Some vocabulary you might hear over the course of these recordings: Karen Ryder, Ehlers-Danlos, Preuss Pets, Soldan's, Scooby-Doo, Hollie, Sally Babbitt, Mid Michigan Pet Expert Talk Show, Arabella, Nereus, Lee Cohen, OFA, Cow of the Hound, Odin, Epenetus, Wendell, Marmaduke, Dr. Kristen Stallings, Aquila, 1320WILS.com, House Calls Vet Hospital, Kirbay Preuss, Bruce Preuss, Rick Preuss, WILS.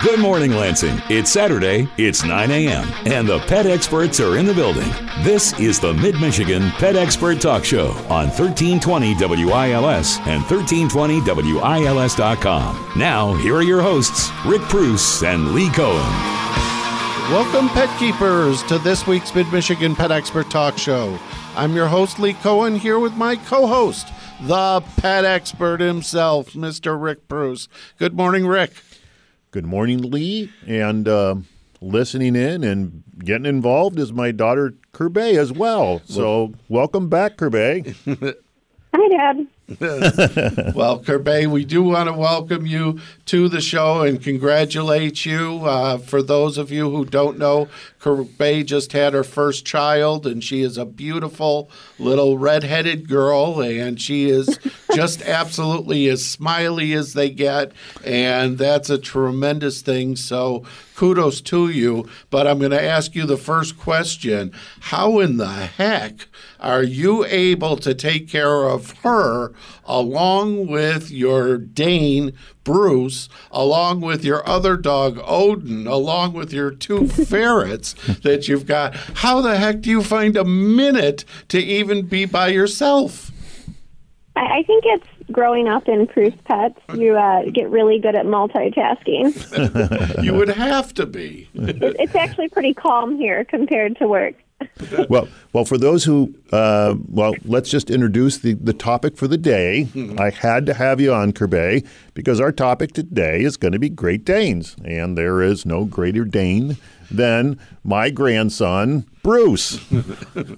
Good morning, Lansing. It's Saturday, it's 9 a.m., and the pet experts are in the building. This is the Mid Michigan Pet Expert Talk Show on 1320 WILS and 1320WILS.com. Now, here are your hosts, Rick Preuss and Lee Cohen. Welcome, pet keepers, to this week's Mid-Michigan Pet Expert Talk Show. I'm your host, Lee Cohen, here with my co-host, the pet expert himself, Mr. Rick Preuss. Good morning, Rick. Good morning, Lee. And listening in and getting involved is my daughter, Kirbay, as well. So welcome back, Kirbay. Hi, Dad. Well, Kirbay, we do want to welcome you to the show and congratulate you. For those of you who don't know, Kirbay just had her first child, and she is a beautiful little red-headed girl, and she is just absolutely as smiley as they get, and that's a tremendous thing. So kudos to you, but I'm going to ask you the first question. How in the heck are you able to take care of her along with your Dane, Bruce, along with your other dog, Odin, along with your two ferrets that you've got? How the heck do you find a minute to even be by yourself? I think it's growing up in Preuss Pets, you get really good at multitasking. You would have to be. It's actually pretty calm here compared to work. Well, for those who, let's just introduce the topic for the day. Mm-hmm. I had to have you on, Kirbay, because our topic today is going to be Great Danes. And there is no greater Dane than my grandson, Bruce,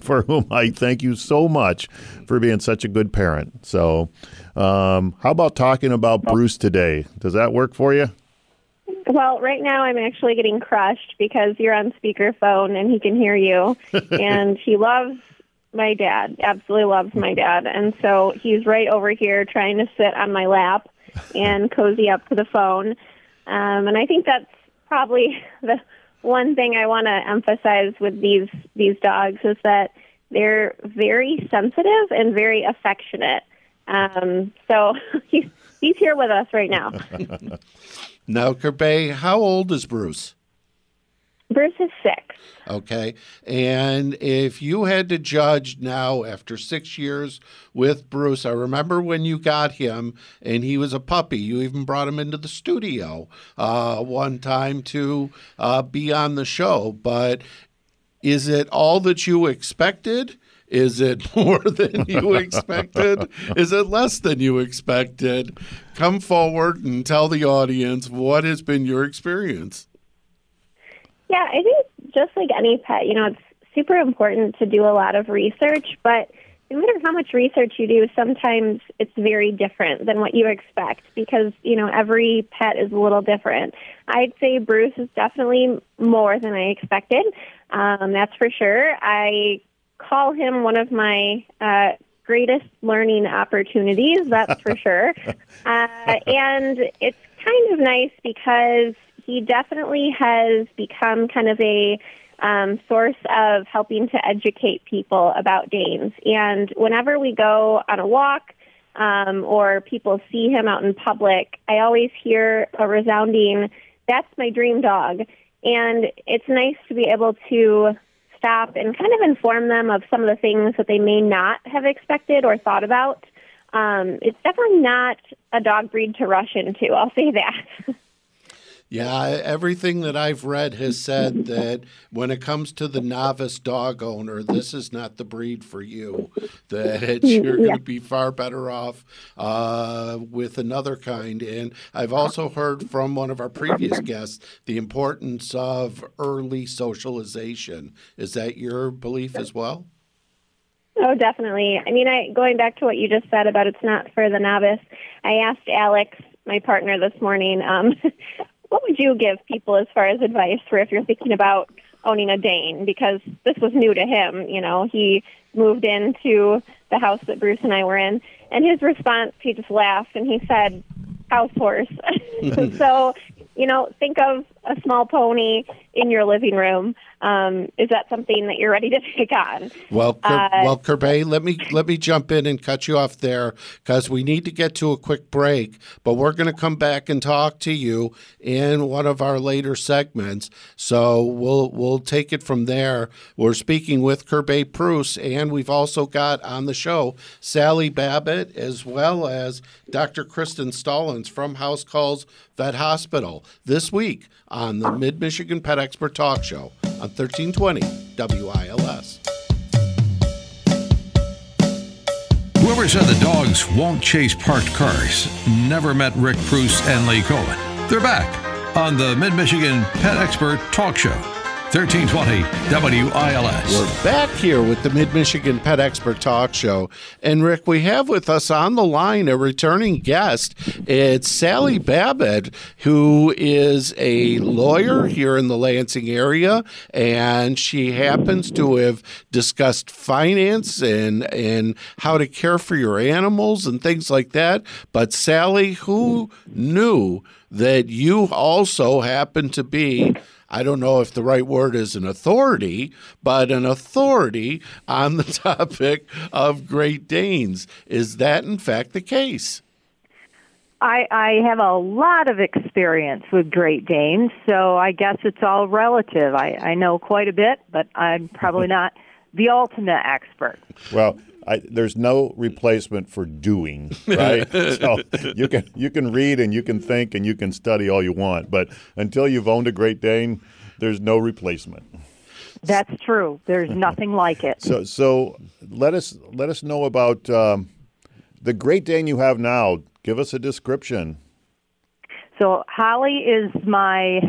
for whom I thank you so much for being such a good parent. So how about talking about Bruce today? Does that work for you? Well, right now I'm actually getting crushed because you're on speakerphone and he can hear you. And he loves my dad, absolutely loves my dad. And so he's right over here trying to sit on my lap and cozy up to the phone. And I think that's probably the one thing I want to emphasize with these dogs is that they're very sensitive and very affectionate. So he's here with us right now. Now, Kirbay, how old is Bruce? Bruce is 6. Okay. And if you had to judge now after 6 years with Bruce, I remember when you got him and he was a puppy. You even brought him into the studio one time to be on the show. But is it all that you expected? Is it more than you expected? Is it less than you expected? Come forward and tell the audience what has been your experience. Yeah, I think just like any pet, it's super important to do a lot of research, but no matter how much research you do, sometimes it's very different than what you expect because, every pet is a little different. I'd say Bruce is definitely more than I expected. That's for sure. I call him one of my greatest learning opportunities, that's for sure. And it's kind of nice because he definitely has become kind of a source of helping to educate people about Danes. And whenever we go on a walk or people see him out in public, I always hear a resounding, "That's my dream dog." And it's nice to be able to stop and kind of inform them of some of the things that they may not have expected or thought about. It's definitely not a dog breed to rush into, I'll say that. Yeah, everything that I've read has said that when it comes to the novice dog owner, this is not the breed for you, that you're going to be far better off with another kind. And I've also heard from one of our previous guests the importance of early socialization. Is that your belief as well? Oh, definitely. Going back to what you just said about it's not for the novice, I asked Alex, my partner, this morning, what would you give people as far as advice for if you're thinking about owning a Dane? Because this was new to him. He moved into the house that Bruce and I were in. And his response, he just laughed and he said, "House horse." So, think of a small pony in your living room, is that something that you're ready to take on? Well, Kirbay, let me jump in and cut you off there because we need to get to a quick break, but we're going to come back and talk to you in one of our later segments. So we'll take it from there. We're speaking with Kirbay Preuss, and we've also got on the show Sally Babbitt as well as Dr. Kristen Stallings from House Calls Vet Hospital this week on the Mid Michigan Pet Expert Talk Show on 1320 WILS. Whoever said the dogs won't chase parked cars never met Rick Preuss and Lee Cohen. They're back on the Mid Michigan Pet Expert Talk Show, 1320 WILS. We're back here with the Mid-Michigan Pet Expert Talk Show. And, Rick, we have with us on the line a returning guest. It's Sally Babbitt, who is a lawyer here in the Lansing area, and she happens to have discussed finance and how to care for your animals and things like that. But, Sally, who knew that you also happen to be, I don't know if the right word is an authority, but an authority on the topic of Great Danes. Is that, in fact, the case? I have a lot of experience with Great Danes, so I guess it's all relative. I know quite a bit, but I'm probably not the ultimate expert. Well, there's no replacement for doing, right? So you can read and you can think and you can study all you want, but until you've owned a Great Dane, there's no replacement. That's true. There's nothing like it. So let us know about the Great Dane you have now. Give us a description. So Hollie is my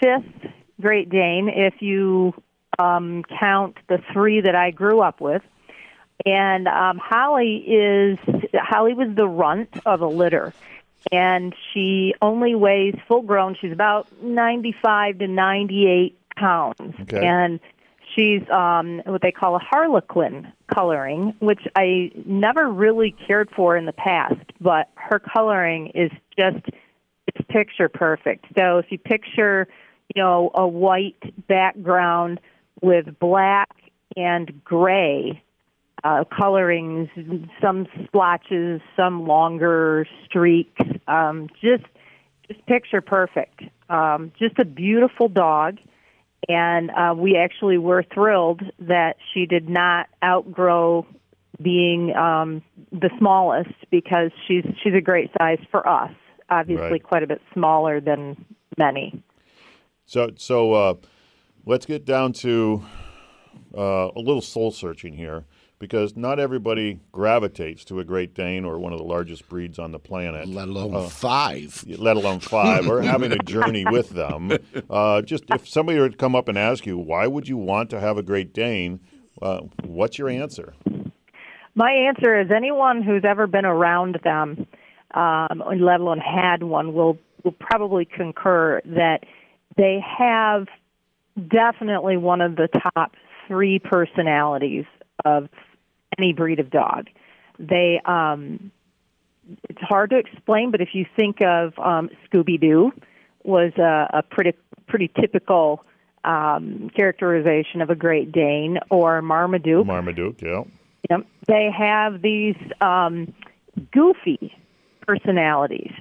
fifth Great Dane if you count the three that I grew up with. And Hollie was the runt of a litter, and she only weighs full grown. She's about 95 to 98 pounds, okay. And she's what they call a harlequin coloring, which I never really cared for in the past, but her coloring is just, it's picture perfect. So if you picture, a white background with black and gray colorings, some splotches, some longer streaks, just picture perfect. Just a beautiful dog, and we actually were thrilled that she did not outgrow being the smallest, because she's a great size for us. Obviously, right. Quite a bit smaller than many. So let's get down to a little soul searching here, because not everybody gravitates to a Great Dane or one of the largest breeds on the planet. Let alone five. Let alone five, or having a journey with them. Just if somebody were to come up and ask you, why would you want to have a Great Dane, what's your answer? My answer is anyone who's ever been around them, let alone had one, will probably concur that they have definitely one of the top three personalities of any breed of dog. They it's hard to explain, but if you think of Scooby-Doo, was a pretty typical characterization of a Great Dane, or Marmaduke. Marmaduke, yeah. Yep. They have these goofy personalities,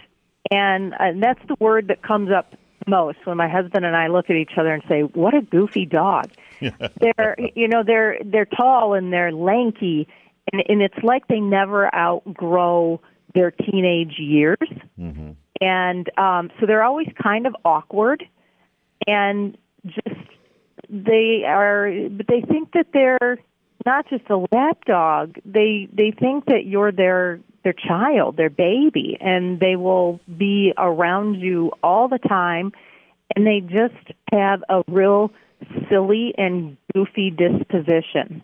and that's the word that comes up most when my husband and I look at each other and say, "What a goofy dog!" They're tall and they're lanky, and it's like they never outgrow their teenage years, mm-hmm. And so they're always kind of awkward, and but they think that they're not just a lap dog. They think that you're their child, their baby, and they will be around you all the time, and they just have a real silly and goofy disposition.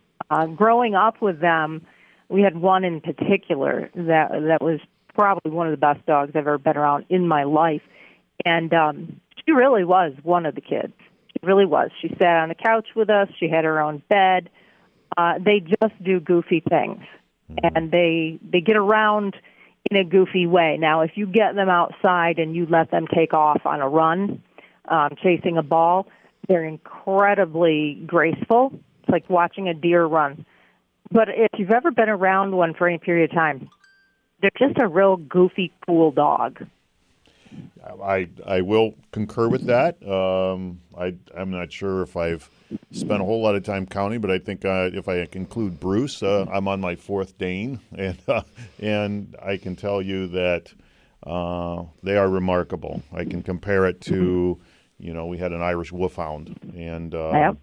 Growing up with them, we had one in particular that was probably one of the best dogs I've ever been around in my life, and she really was one of the kids. She really was. She sat on the couch with us. She had her own bed. They just do goofy things. And they get around in a goofy way. Now, if you get them outside and you let them take off on a run, chasing a ball. They're incredibly graceful. It's like watching a deer run. But if you've ever been around one for any period of time, they're just a real goofy, cool dog. I will concur with that. I'm not sure if I've spent a whole lot of time counting, but I think if I include Bruce, I'm on my fourth Dane, and I can tell you that they are remarkable. I can compare it to, we had an Irish Wolfhound, and it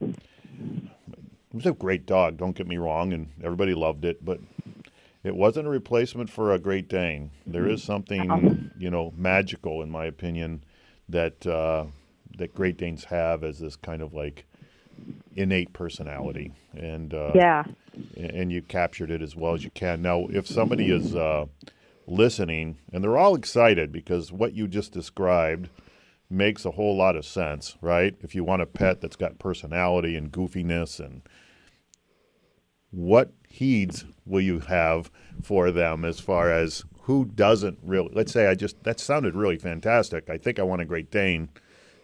was a great dog, don't get me wrong, and everybody loved it, but it wasn't a replacement for a Great Dane. There is something, magical, in my opinion, that Great Danes have as this kind of like innate personality, and and you captured it as well as you can. Now, if somebody is listening and they're all excited because what you just described makes a whole lot of sense, right? If you want a pet that's got personality and goofiness, and what heeds will you have for them as far as who doesn't really, let's say that sounded really fantastic. I think I want a Great Dane.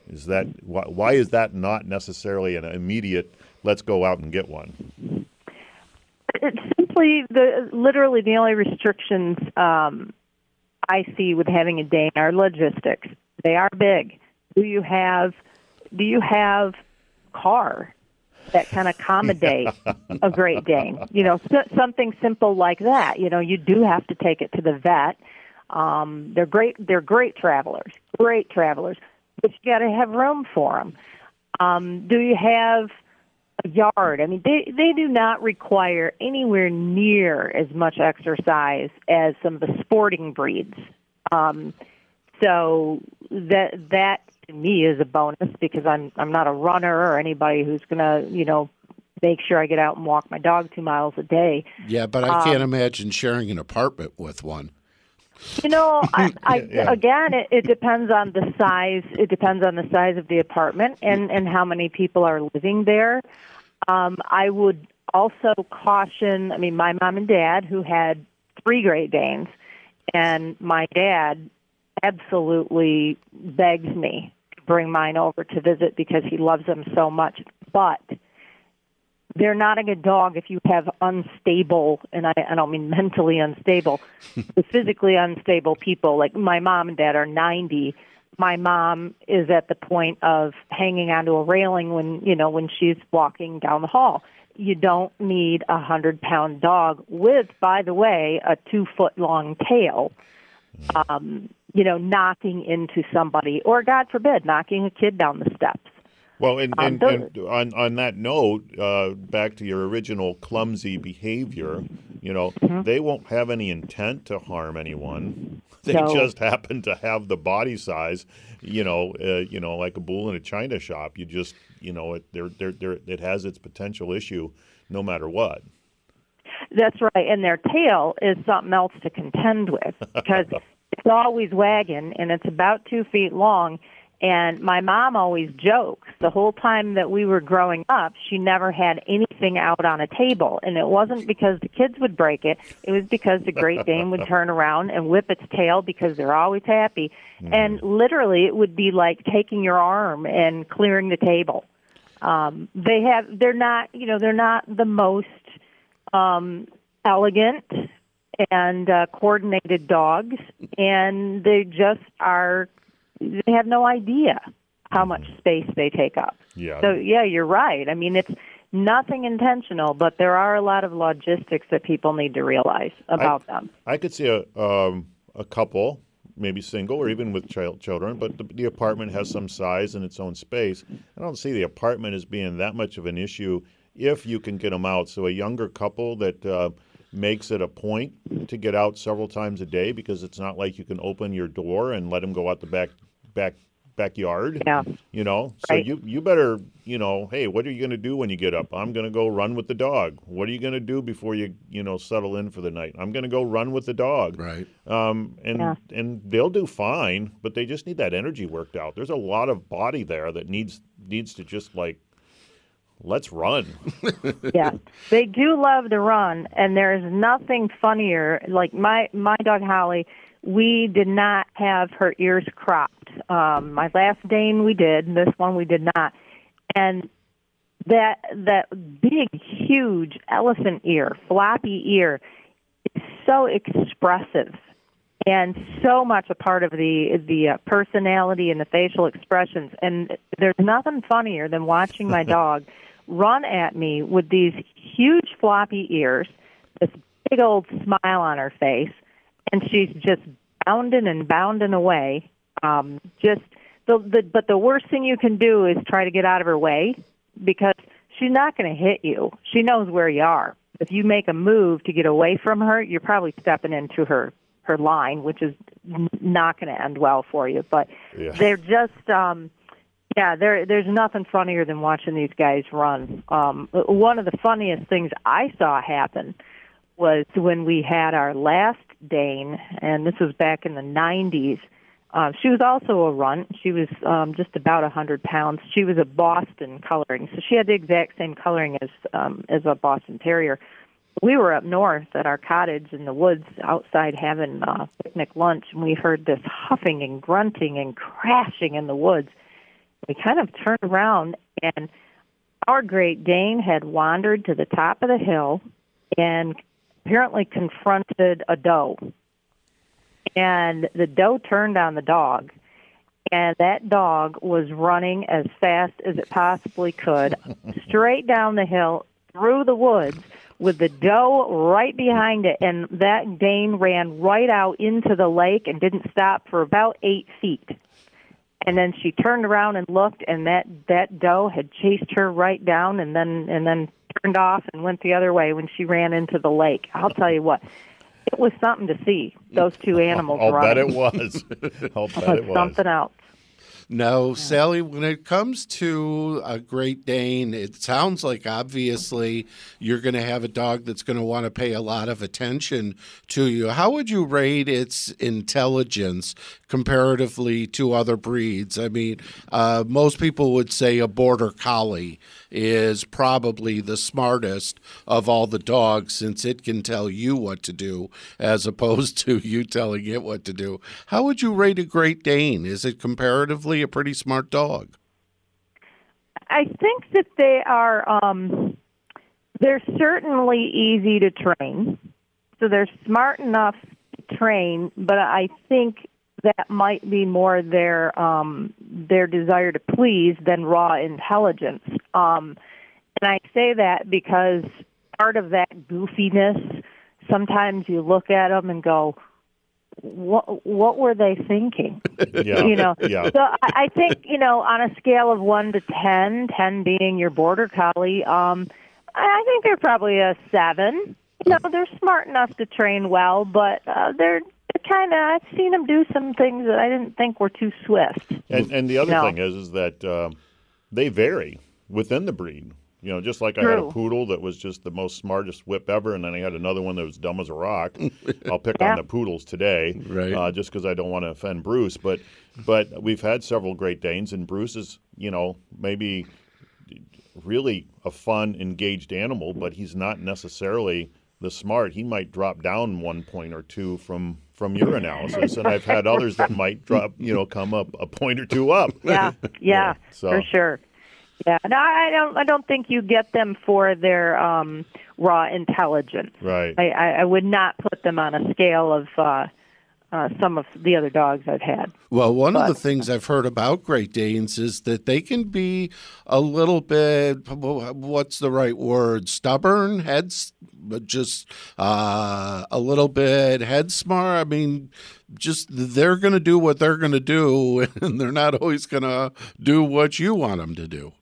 Is that, why is that not necessarily an immediate, let's go out and get one? It's simply literally the only restrictions I see with having a Dane are logistics. They are big. Do you have a car that can accommodate a Great Dane? Something simple like that. You do have to take it to the vet. They're great. They're great travelers. But you got to have room for them. Do you have a yard? I mean, they do not require anywhere near as much exercise as some of the sporting breeds. So that to me is a bonus, because I'm not a runner or anybody who's gonna make sure I get out and walk my dog 2 miles a day. Yeah, but I can't imagine sharing an apartment with one. Again, it depends on the size. It depends on the size of the apartment and how many people are living there. I would also caution. I mean, my mom and dad, who had 3 Great Danes, and my dad absolutely begs me to bring mine over to visit because he loves them so much. But they're not a good dog if you have unstable, and I don't mean mentally unstable, but physically unstable people. Like my mom and dad are 90. My mom is at the point of hanging onto a railing when she's walking down the hall. You don't need a 100-pound dog with, by the way, a 2-foot-long tail. Knocking into somebody, or God forbid, knocking a kid down the steps. Well, and on that note, back to your original clumsy behavior, they won't have any intent to harm anyone. They just happen to have the body size, like a bull in a china shop. You just, it has its potential issue no matter what. That's right, and their tail is something else to contend with, because it's always wagging, and it's about 2 feet long, and my mom always jokes. The whole time that we were growing up, she never had anything out on a table, and it wasn't because the kids would break it. It was because the Great Dane would turn around and whip its tail because they're always happy, and literally it would be like taking your arm and clearing the table. They're not the most elegant and coordinated dogs, and they have no idea how much space they take up. Yeah. So, yeah, you're right. I mean, it's nothing intentional, but there are a lot of logistics that people need to realize about them. I could see a couple, maybe single or even with children, but the apartment has some size and its own space. I don't see the apartment as being that much of an issue if you can get them out. So a younger couple that makes it a point to get out several times a day, because it's not like you can open your door and let them go out the backyard. Yeah. Right. So you better, hey, what are you going to do when you get up? I'm going to go run with the dog. What are you going to do before you, settle in for the night? I'm going to go run with the dog. Right. And they'll do fine, but they just need that energy worked out. There's a lot of body there that needs to just like, let's run. Yeah, they do love to run, and there is nothing funnier. Like my dog Hollie, we did not have her ears cropped My last Dane we did, and this one we did not. And that big, huge elephant ear, floppy ear, is so expressive and so much a part of the personality and the facial expressions. And there's nothing funnier than watching my dog run at me with these huge floppy ears, this big old smile on her face, and she's just bounding and bounding away. But the worst thing you can do is try to get out of her way, because she's not going to hit you. She knows where you are. If you make a move to get away from her, you're probably stepping into her line, which is not going to end well for you. But yeah, they're just, there's nothing funnier than watching these guys run. One of the funniest things I saw happen was when we had our last Dane, and this was back in the 90s. She was also a runt. She was just about 100 pounds. She was a Boston coloring, so she had the exact same coloring as a Boston Terrier. We were up north at our cottage in the woods outside having picnic lunch, and we heard this huffing and grunting and crashing in the woods. We kind of turned around, and our Great Dane had wandered to the top of the hill and apparently confronted a doe. And the doe turned on the dog, and that dog was running as fast as it possibly could, straight down the hill, through the woods, with the doe right behind it. And that Dane ran right out into the lake and didn't stop for about 8 feet. And then she turned around and looked, and that doe had chased her right down and then turned off and went the other way when she ran into the lake. I'll tell you what. It was something to see, those two animals running. I'll bet it was. Something else. Now, yeah. Sally, when it comes to a Great Dane, it sounds like obviously you're going to have a dog that's going to want to pay a lot of attention to you. How would you rate its intelligence comparatively to other breeds? I mean, most people would say a Border Collie is probably the smartest of all the dogs, since it can tell you what to do as opposed to you telling it what to do. How would you rate a Great Dane? Is it comparatively a pretty smart dog? I think that they are, they're certainly easy to train. So they're smart enough to train, but I think that might be more their desire to please than raw intelligence. And I say that because part of that goofiness, sometimes you look at them and go, what were they thinking? Yeah. You know? Yeah. So I think, you know, on a scale of 1 to 10, 10 being your Border Collie, I think they're probably a 7. You know, they're smart enough to train well, but I've seen them do some things that I didn't think were too swift. And the other thing is that they vary within the breed. You know, just like True. I had a poodle that was just the most smartest whip ever, and then I had another one that was dumb as a rock. I'll pick on the poodles today, right, just because I don't want to offend Bruce. But we've had several Great Danes, and Bruce is, you know, maybe really a fun, engaged animal, but he's not necessarily the smart. He might drop down 1 point or two from your analysis, and I've had others that might drop, you know, come up a point or two up. Yeah, so. For sure. Yeah, no, I don't think you get them for their raw intelligence. Right. I would not put them on a scale of some of the other dogs I've had. Well, one of the things I've heard about Great Danes is that they can be a little bit, what's the right word, stubborn, a little bit head smart. I mean, just they're going to do what they're going to do, and they're not always going to do what you want them to do.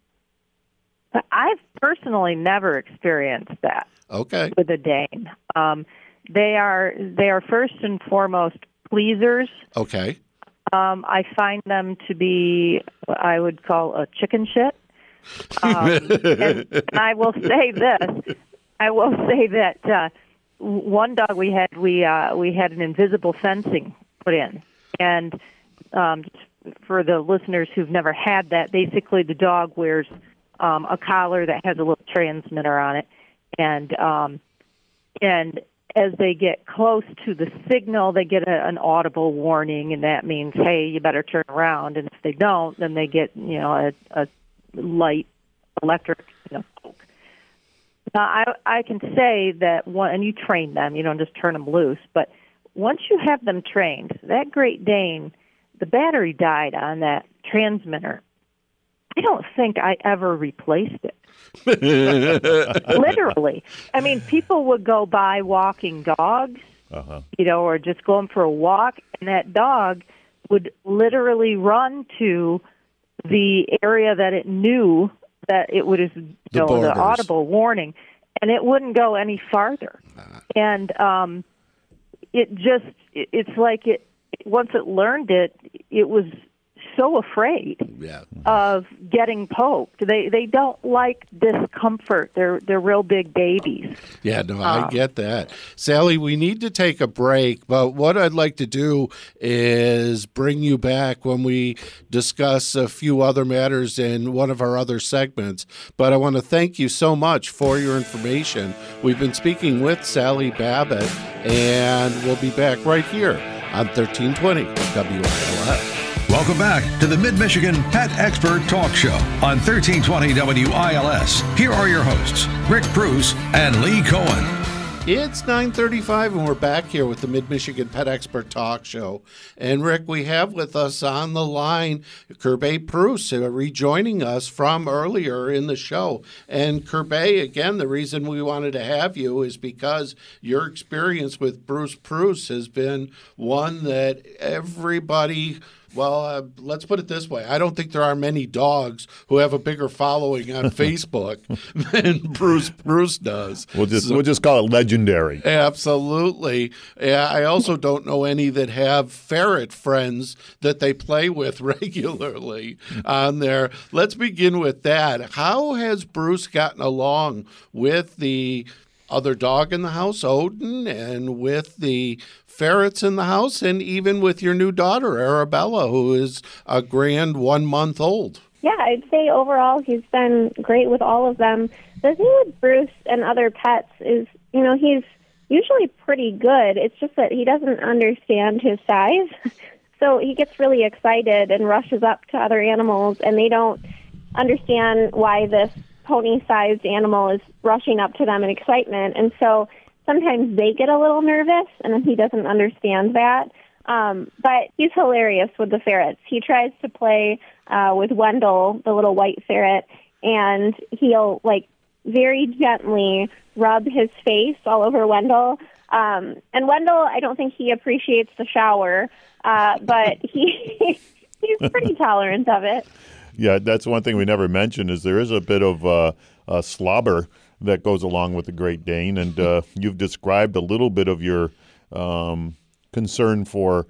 I've personally never experienced that. Okay. With a Dane. They are first and foremost pleasers. Okay. I find them to be what I would call a chicken shit. And I will say this. I will say that one dog we had an invisible fencing put in. And for the listeners who've never had that, basically the dog wears a collar that has a little transmitter on it. And as they get close to the signal, they get an audible warning, and that means, hey, you better turn around. And if they don't, then they get, you know, a light electric, you know, poke. Now, I can say that one, and you train them, you don't just turn them loose, but once you have them trained, that Great Dane, the battery died on that transmitter. I don't think I ever replaced it. Literally. I mean, people would go by walking dogs, you know, or just going for a walk, and that dog would literally run to the area that it knew that it would, you know, the audible warning, and it wouldn't go any farther. And it just, it's like it, once it learned it, it was so afraid of getting poked. They don't like discomfort. They're real big babies. Yeah, no, I get that. Sally, we need to take a break, but what I'd like to do is bring you back when we discuss a few other matters in one of our other segments. But I want to thank you so much for your information. We've been speaking with Sally Babbitt, and we'll be back right here on 1320 WILS. Welcome back to the Mid-Michigan Pet Expert Talk Show on 1320 WILS. Here are your hosts, Rick Preuss and Lee Cohen. It's 9:35, and we're back here with the Mid-Michigan Pet Expert Talk Show. And, Rick, we have with us on the line Kirbay Preuss, rejoining us from earlier in the show. And, Kirbay, again, the reason we wanted to have you is because your experience with Bruce Preuss has been one that everybody... Well, let's put it this way. I don't think there are many dogs who have a bigger following on Facebook than Bruce Preuss does. We'll just call it legendary. Absolutely. I also don't know any that have ferret friends that they play with regularly on there. Let's begin with that. How has Bruce gotten along with the other dog in the house, Odin, and with the ferrets in the house, and even with your new daughter, Arabella, who is a grand 1 month old? Yeah, I'd say overall he's been great with all of them. The thing with Bruce and other pets is, you know, he's usually pretty good. It's just that he doesn't understand his size. So he gets really excited and rushes up to other animals, and they don't understand why this pony-sized animal is rushing up to them in excitement. And so sometimes they get a little nervous, and he doesn't understand that. But he's hilarious with the ferrets. He tries to play with Wendell, the little white ferret, and he'll, like, very gently rub his face all over Wendell. And Wendell, I don't think he appreciates the shower, but he he's pretty tolerant of it. Yeah, that's one thing we never mentioned is there is a bit of slobber that goes along with the Great Dane, and you've described a little bit of your concern for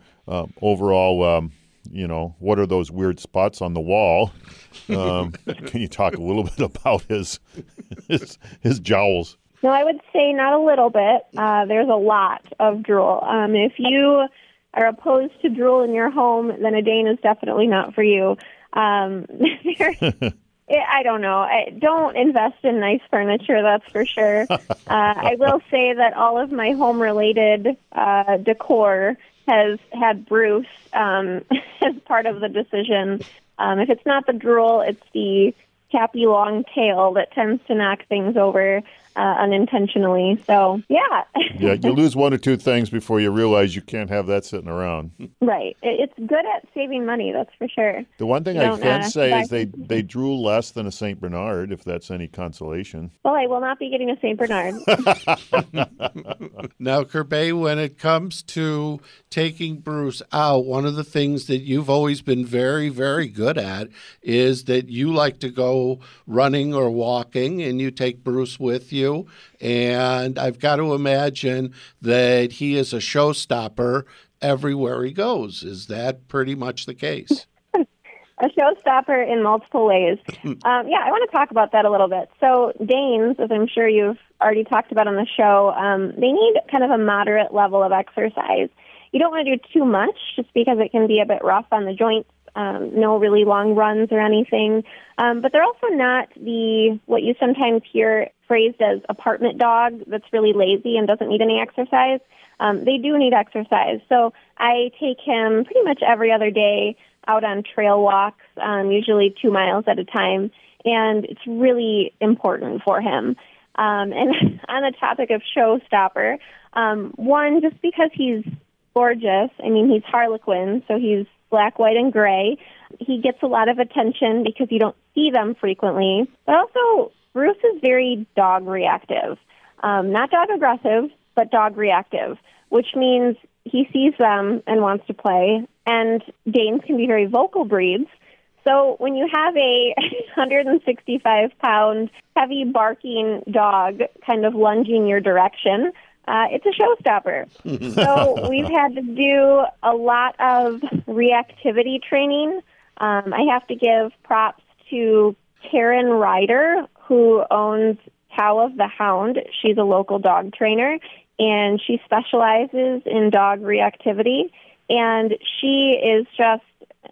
overall, you know, what are those weird spots on the wall? Can you talk a little bit about his jowls? No, I would say not a little bit. There's a lot of drool. If you are opposed to drool in your home, then a Dane is definitely not for you. I don't know. Don't invest in nice furniture, that's for sure. I will say that all of my home-related decor has had Bruce as part of the decision. If it's not the drool, it's the tappy long tail that tends to knock things over unintentionally. So, yeah. Yeah, you lose one or two things before you realize you can't have that sitting around. Right. It's good at saving money, that's for sure. The one thing I can say is they drew less than a St. Bernard, if that's any consolation. Well, I will not be getting a St. Bernard. Now, Kirbay, when it comes to taking Bruce out, one of the things that you've always been very, very good at is that you like to go running or walking, and you take Bruce with you. And I've got to imagine that he is a showstopper everywhere he goes. Is that pretty much the case? A showstopper in multiple ways. Yeah, I want to talk about that a little bit. So Danes, as I'm sure you've already talked about on the show, they need kind of a moderate level of exercise. You don't want to do too much just because it can be a bit rough on the joints no really long runs or anything. But they're also not what you sometimes hear phrased as apartment dog that's really lazy and doesn't need any exercise. They do need exercise. So I take him pretty much every other day out on trail walks, usually 2 miles at a time, and it's really important for him. And on the topic of showstopper, one, just because he's gorgeous, I mean, he's Harlequin, so he's black, white, and gray. He gets a lot of attention because you don't see them frequently. But also, Bruce is very dog reactive. Not dog aggressive, but dog reactive, which means he sees them and wants to play. And Danes can be very vocal breeds. So when you have a 165-pound, heavy barking dog kind of lunging your direction, it's a showstopper. So we've had to do a lot of reactivity training. I have to give props to Karen Ryder, who owns Cow of the Hound. She's a local dog trainer, and she specializes in dog reactivity. And she is just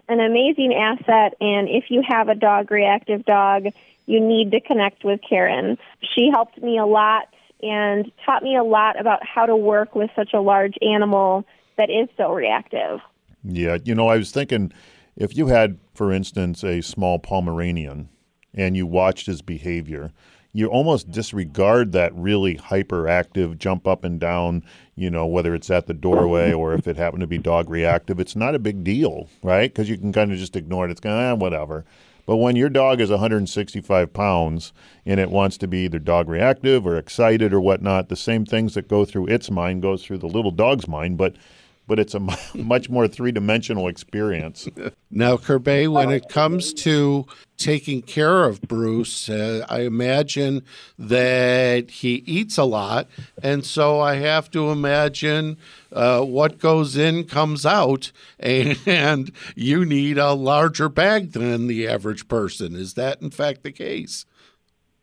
an amazing asset, and if you have a dog reactive dog, you need to connect with Karen. She helped me a lot and taught me a lot about how to work with such a large animal that is so reactive. Yeah, you know, I was thinking if you had, for instance, a small Pomeranian and you watched his behavior, you almost disregard that really hyperactive jump up and down, you know, whether it's at the doorway or if it happened to be dog reactive. It's not a big deal, right? Because you can kind of just ignore it. It's kind of whatever. But when your dog is 165 pounds and it wants to be either dog reactive or excited or whatnot, the same things that go through its mind goes through the little dog's mind, but it's a much more three-dimensional experience. Now, Kirbay, when it comes to taking care of Bruce, I imagine that he eats a lot, and so I have to imagine what goes in comes out, and you need a larger bag than the average person. Is that, in fact, the case?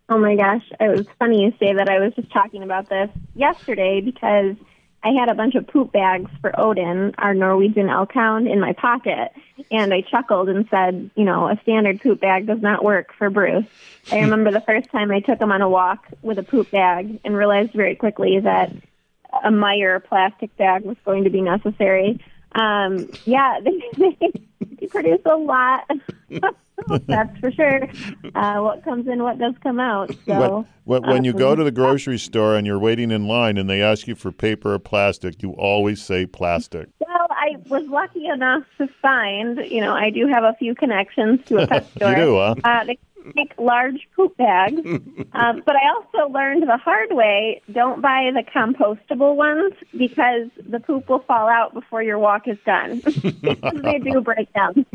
Oh, my gosh. It was funny you say that. I was just talking about this yesterday because I had a bunch of poop bags for Odin, our Norwegian elk hound, in my pocket, and I chuckled and said, you know, a standard poop bag does not work for Bruce. I remember the first time I took him on a walk with a poop bag and realized very quickly that a Meyer plastic bag was going to be necessary. Yeah, they produce a lot. That's for sure. What comes in, what does come out. So, when you go to the grocery store and you're waiting in line and they ask you for paper or plastic, you always say plastic. Well, I was lucky enough to find, you know, I do have a few connections to a pet store. You do, huh? They make large poop bags. But I also learned the hard way, don't buy the compostable ones because the poop will fall out before your walk is done. Because they do break down.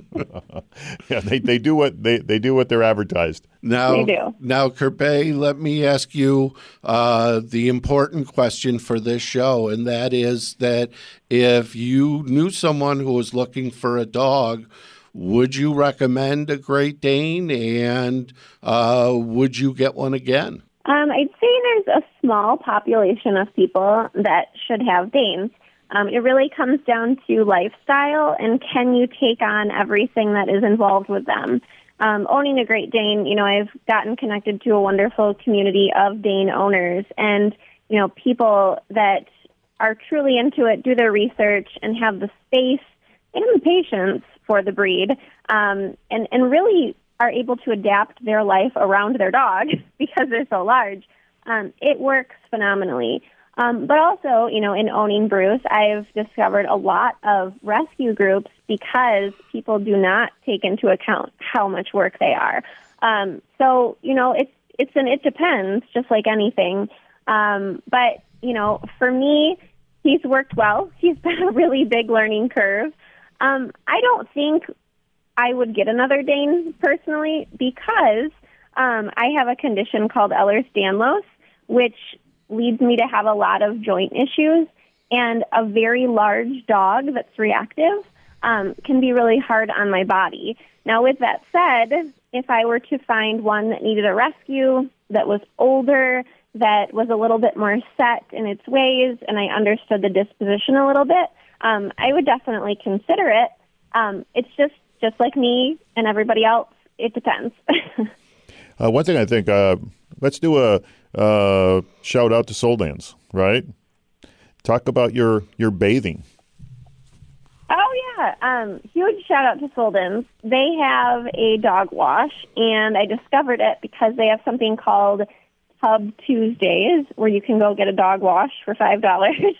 Yeah, they do what they do what they're advertised. Now, Kirbay, let me ask you the important question for this show, and that is that if you knew someone who was looking for a dog, would you recommend a Great Dane, and would you get one again? I'd say there's a small population of people that should have Danes. It really comes down to lifestyle and can you take on everything that is involved with them. Owning a Great Dane, you know, I've gotten connected to a wonderful community of Dane owners and, you know, people that are truly into it, do their research, and have the space and the patience for the breed, and really are able to adapt their life around their dog because they're so large. It works phenomenally. But also, you know, in owning Bruce, I've discovered a lot of rescue groups because people do not take into account how much work they are. So, you know, it depends, just like anything. But, you know, for me, he's worked well. He's been a really big learning curve. I don't think I would get another Dane personally because I have a condition called Ehlers-Danlos, which leads me to have a lot of joint issues, and a very large dog that's reactive can be really hard on my body. Now, with that said, if I were to find one that needed a rescue, that was older, that was a little bit more set in its ways, and I understood the disposition a little bit, I would definitely consider it. It's just just like me and everybody else, it depends. One thing I think, let's do a shout out to Soldan's, right? Talk about your bathing. Oh, yeah. Huge shout out to Soldan's. They have a dog wash, and I discovered it because they have something called Hub Tuesdays where you can go get a dog wash for $5.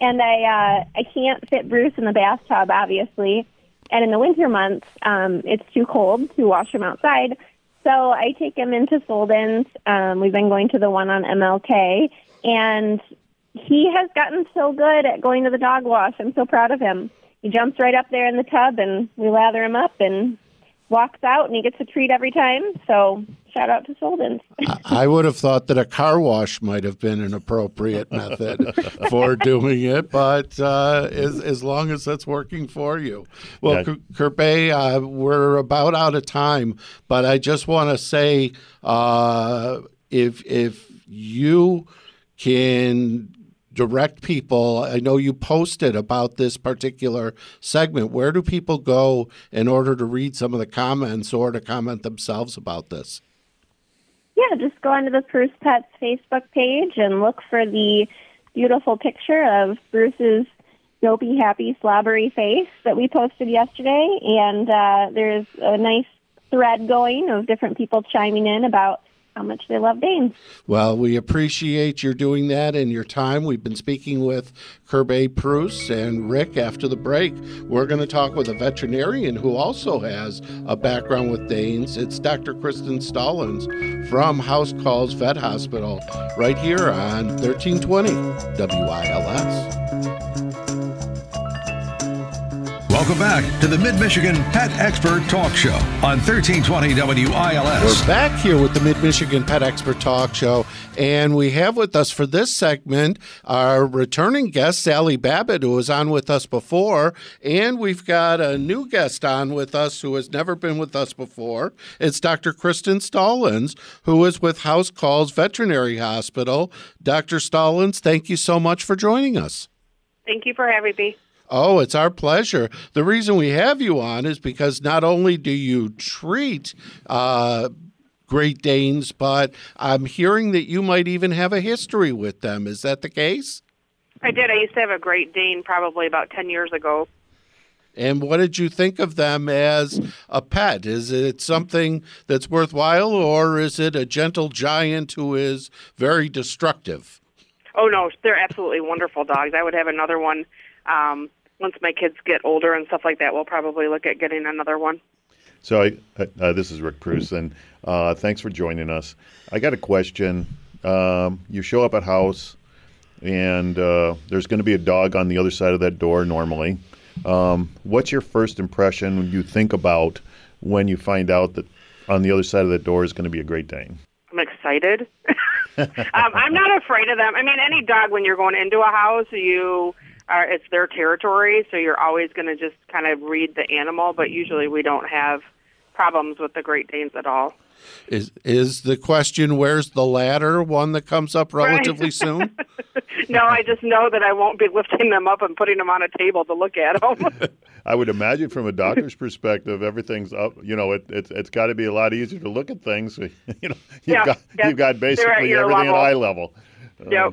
And I can't fit Bruce in the bathtub, obviously. And in the winter months, it's too cold to wash him outside. So I take him into Soldan's. We've been going to the one on MLK. And he has gotten so good at going to the dog wash. I'm so proud of him. He jumps right up there in the tub, and we lather him up and walks out, and he gets a treat every time. So shout out to Soldan's. I would have thought that a car wash might have been an appropriate method for doing it, but as long as that's working for you. Well, yeah. Kirbay, we're about out of time, but I just want to say if you can direct people, I know you posted about this particular segment. Where do people go in order to read some of the comments or to comment themselves about this? Yeah, just go onto the Preuss Pets Facebook page and look for the beautiful picture of Bruce's dopey, happy, slobbery face that we posted yesterday. And there's a nice thread going of different people chiming in about how much they love Danes. Well, we appreciate your doing that and your time. We've been speaking with Kirbay Preuss and Rick. After the break, we're going to talk with a veterinarian who also has a background with Danes. It's Dr. Kristen Stallings from House Calls Vet Hospital right here on 1320 WILS. Welcome back to the Mid Michigan Pet Expert Talk Show on 1320 WILS. We're back here with the Mid Michigan Pet Expert Talk Show, and we have with us for this segment our returning guest, Sally Babbitt, who was on with us before, and we've got a new guest on with us who has never been with us before. It's Dr. Kristen Stallings, who is with House Calls Veterinary Hospital. Dr. Stallings, thank you so much for joining us. Thank you for having me. Oh, it's our pleasure. The reason we have you on is because not only do you treat Great Danes, but I'm hearing that you might even have a history with them. Is that the case? I did. I used to have a Great Dane probably about 10 years ago. And what did you think of them as a pet? Is it something that's worthwhile, or is it a gentle giant who is very destructive? Oh, no, they're absolutely wonderful dogs. I would have another one. Once my kids get older and stuff like that, we'll probably look at getting another one. So this is Rick Preuss, and thanks for joining us. I got a question. You show up at house, and there's going to be a dog on the other side of that door normally. What's your first impression when you think about when you find out that on the other side of that door is going to be a Great Dane? I'm excited. I'm not afraid of them. I mean, any dog, when you're going into a house, it's their territory, so you're always going to just kind of read the animal, but usually we don't have problems with the Great Danes at all. Is the question, where's the ladder, one that comes up relatively right. soon? No, I just know that I won't be lifting them up and putting them on a table to look at them. I would imagine from a doctor's perspective, everything's up. You know, it's got to be a lot easier to look at things. You've got basically everything at eye level. Yep.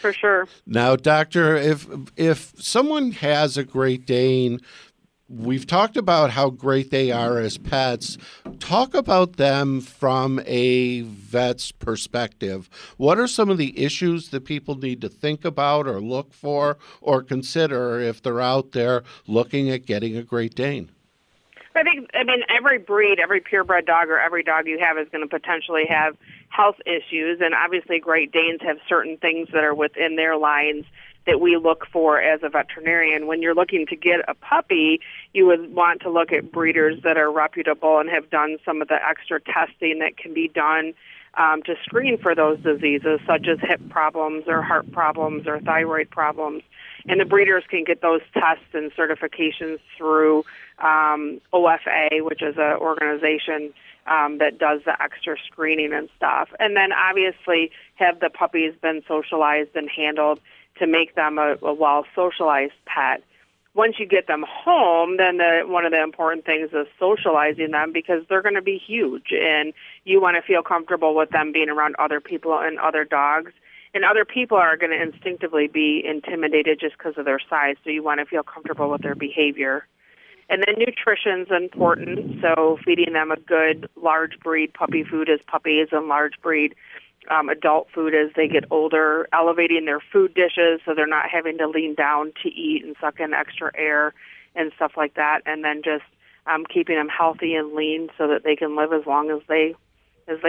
For sure. Now, Doctor, if someone has a Great Dane, we've talked about how great they are as pets. Talk about them from a vet's perspective. What are some of the issues that people need to think about or look for or consider if they're out there looking at getting a Great Dane? I mean, every breed, every purebred dog or every dog you have is going to potentially have health issues, and obviously Great Danes have certain things that are within their lines that we look for as a veterinarian. When you're looking to get a puppy, you would want to look at breeders that are reputable and have done some of the extra testing that can be done to screen for those diseases, such as hip problems or heart problems or thyroid problems. And the breeders can get those tests and certifications through OFA, which is an organization that does the extra screening and stuff. And then obviously have the puppies been socialized and handled to make them a well-socialized pet. once you get them home, then one of the important things is socializing them, because they're going to be huge, and you want to feel comfortable with them being around other people and other dogs. And other people are going to instinctively be intimidated just because of their size, so you want to feel comfortable with their behavior. And then nutrition's important, so feeding them a good large breed puppy food as puppies and large breed adult food as they get older, elevating their food dishes so they're not having to lean down to eat and suck in extra air and stuff like that, and then just keeping them healthy and lean so that they can live as long as they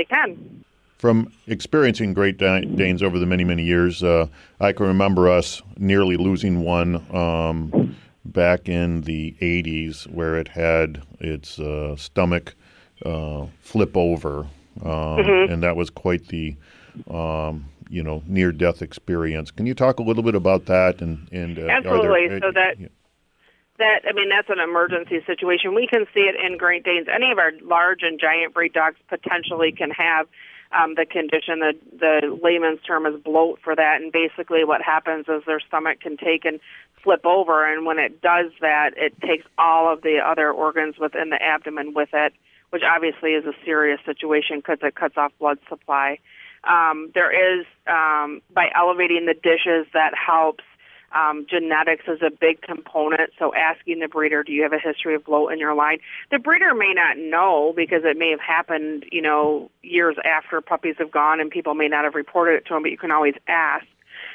can. From experiencing Great Danes over the many, many years, I can remember us nearly losing one back in the 80s where it had its stomach flip over, and that was quite the near-death experience. Can you talk a little bit about that? And absolutely. That's an emergency situation. We can see it in Great Danes. Any of our large and giant breed dogs potentially can have the condition, the layman's term is bloat for that, and basically what happens is their stomach can take and flip over, and when it does that, it takes all of the other organs within the abdomen with it, which obviously is a serious situation because it cuts off blood supply. There is, by elevating the dishes, that helps. Genetics is a big component, so asking the breeder, do you have a history of bloat in your line? The breeder may not know because it may have happened, years after puppies have gone, and people may not have reported it to them, but you can always ask.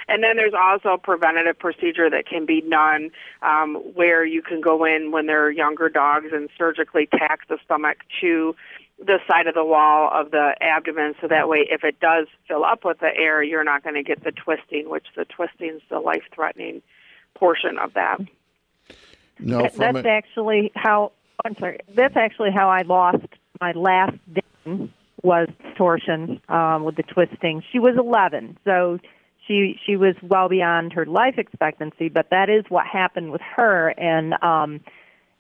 And then there's also a preventative procedure that can be done where you can go in when they're younger dogs and surgically tack the stomach to the side of the wall of the abdomen, so that way if it does fill up with the air, you're not going to get the twisting, which the twisting is the life-threatening portion of that. That's actually how I lost my last Dane, was torsion with the twisting. She was 11, so she was well beyond her life expectancy, but that is what happened with her, and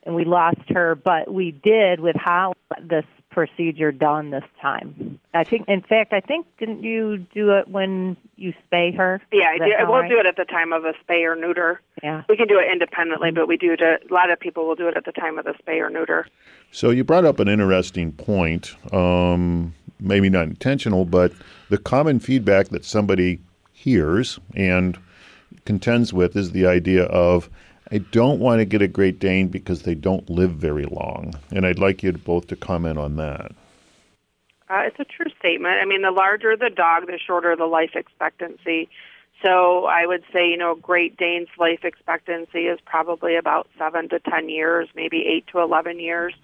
we lost her, but we did with Hollie this procedure done this time. I think didn't you do it when you spay her? Yeah, we'll do it at the time of a spay or neuter. Yeah. We can do it independently, but a lot of people will do it at the time of the spay or neuter. So you brought up an interesting point, maybe not intentional, but the common feedback that somebody hears and contends with is the idea of, I don't want to get a Great Dane because they don't live very long, and I'd like you both to comment on that. It's a true statement. I mean, the larger the dog, the shorter the life expectancy. So I would say, Great Dane's life expectancy is probably about 7 to 10 years, maybe 8 to 11 years.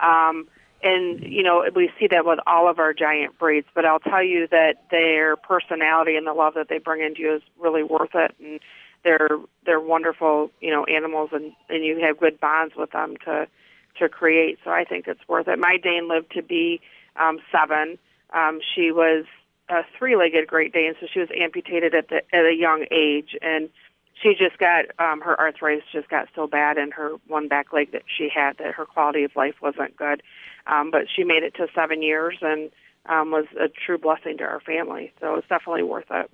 And we see that with all of our giant breeds, but I'll tell you that their personality and the love that they bring into you is really worth it, and they're wonderful, animals, and you have good bonds with them to create. So I think it's worth it. My Dane lived to be 7. She was a 3-legged Great Dane, so she was amputated at a young age, and she just got her arthritis just got so bad in her one back leg that she had that her quality of life wasn't good. But she made it to 7 years and was a true blessing to our family. So it's definitely worth it.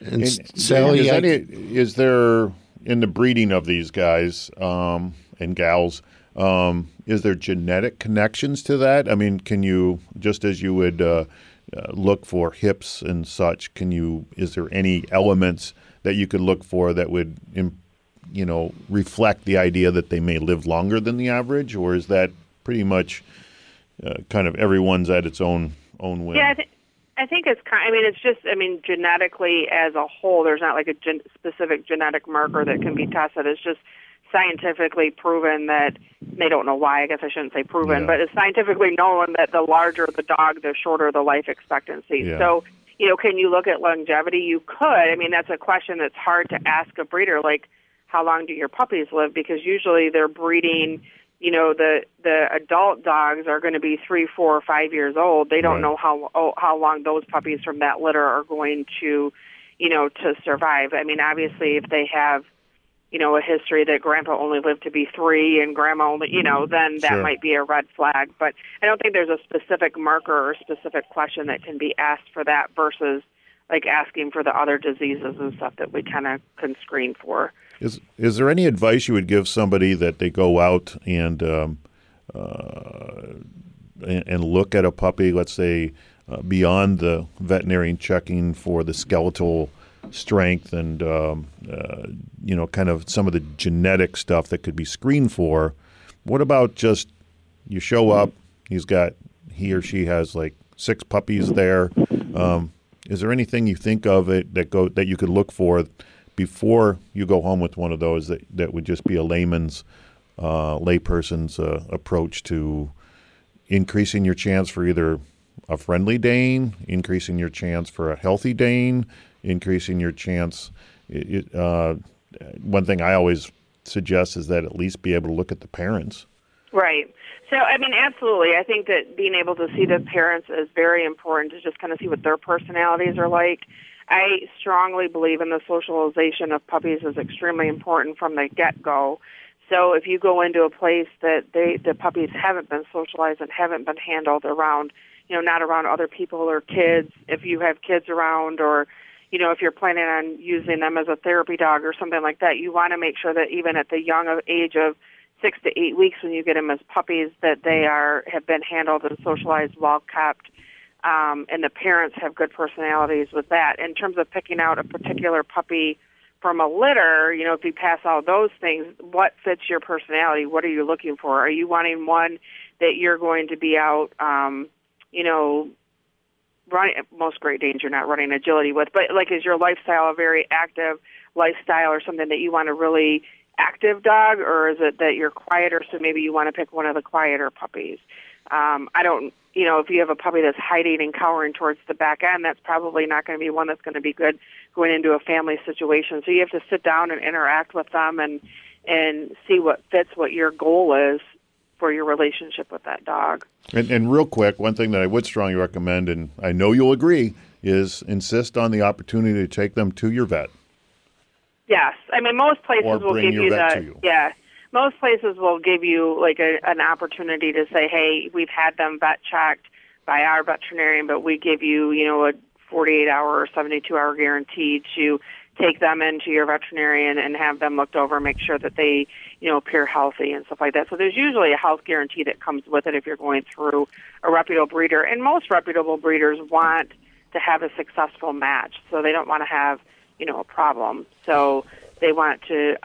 And Sally, is there, in the breeding of these guys and gals, is there genetic connections to that? I mean, can you, just as you would look for hips and such, is there any elements that you could look for that would, reflect the idea that they may live longer than the average, or is that pretty much kind of everyone's at its own whim? Yeah, I think it's genetically as a whole, there's not like a specific genetic marker that can be tested. It's just scientifically proven that, they don't know why, I guess I shouldn't say proven, but it's scientifically known that the larger the dog, the shorter the life expectancy. Yeah. So, can you look at longevity? You could. I mean, that's a question that's hard to ask a breeder, like, how long do your puppies live? Because usually they're breeding, the adult dogs are going to be 3, 4, or 5 years old. They don't know how long those puppies from that litter are going to, to survive. I mean, obviously, if they have, a history that grandpa only lived to be 3 and grandma only, then that might be a red flag. But I don't think there's a specific marker or specific question that can be asked for that versus like asking for the other diseases and stuff that we kind of can screen for. Is there any advice you would give somebody that they go out and look at a puppy, let's say, beyond the veterinarian checking for the skeletal strength and, kind of some of the genetic stuff that could be screened for? What about just you show up, he or she has like six puppies there. Is there anything you think of it that you could look for before you go home with one of those that would just be a layperson's approach to increasing your chance for either a friendly Dane, increasing your chance for a healthy Dane, increasing your chance? One thing I always suggest is that at least be able to look at the parents. Right. So, I mean, absolutely. I think that being able to see the parents is very important to just kind of see what their personalities are like. I strongly believe in the socialization of puppies is extremely important from the get-go. So if you go into a place that the puppies haven't been socialized and haven't been handled around, not around other people or kids, if you have kids around or, if you're planning on using them as a therapy dog or something like that, you want to make sure that even at the young age of 6 to 8 weeks when you get them as puppies, that they have been handled and socialized, well-kept, and the parents have good personalities with that. In terms of picking out a particular puppy from a litter, if you pass all those things, what fits your personality? What are you looking for? Are you wanting one that you're going to be out, running? Most Great Danes you're not running agility with, but like, is your lifestyle a very active lifestyle or something that you want to really active dog, or is it that you're quieter, so maybe you want to pick one of the quieter puppies? If you have a puppy that's hiding and cowering towards the back end, that's probably not going to be one that's going to be good going into a family situation. So you have to sit down and interact with them and see what fits what your goal is for your relationship with that dog. And real quick, one thing that I would strongly recommend, and I know you'll agree, is insist on the opportunity to take them to your vet. Yes. I mean, most places will give you most places will give you like an opportunity to say, hey, we've had them vet checked by our veterinarian, but we give you, a 48-hour or 72-hour guarantee to take them into your veterinarian and have them looked over, make sure that they, appear healthy and stuff like that. So there's usually a health guarantee that comes with it if you're going through a reputable breeder. And most reputable breeders want to have a successful match, so they don't want to have a problem. So they want to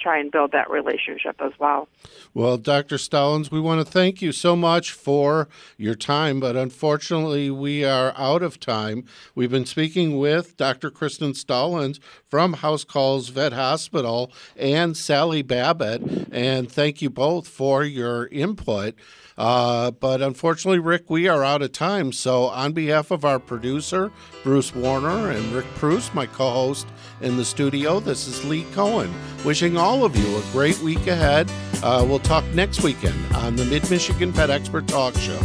try and build that relationship as well. Well, Dr. Stallings, we want to thank you so much for your time, but unfortunately we are out of time. We've been speaking with Dr. Kristen Stallings from House Calls Vet Hospital and Sally Babbitt, and thank you both for your input. But unfortunately, Rick, we are out of time. So on behalf of our producer, Bruce Warner, and Rick Preuss, my co-host in the studio, this is Lee Cohen, wishing all of you a great week ahead. We'll talk next weekend on the Mid Michigan Pet Expert Talk Show.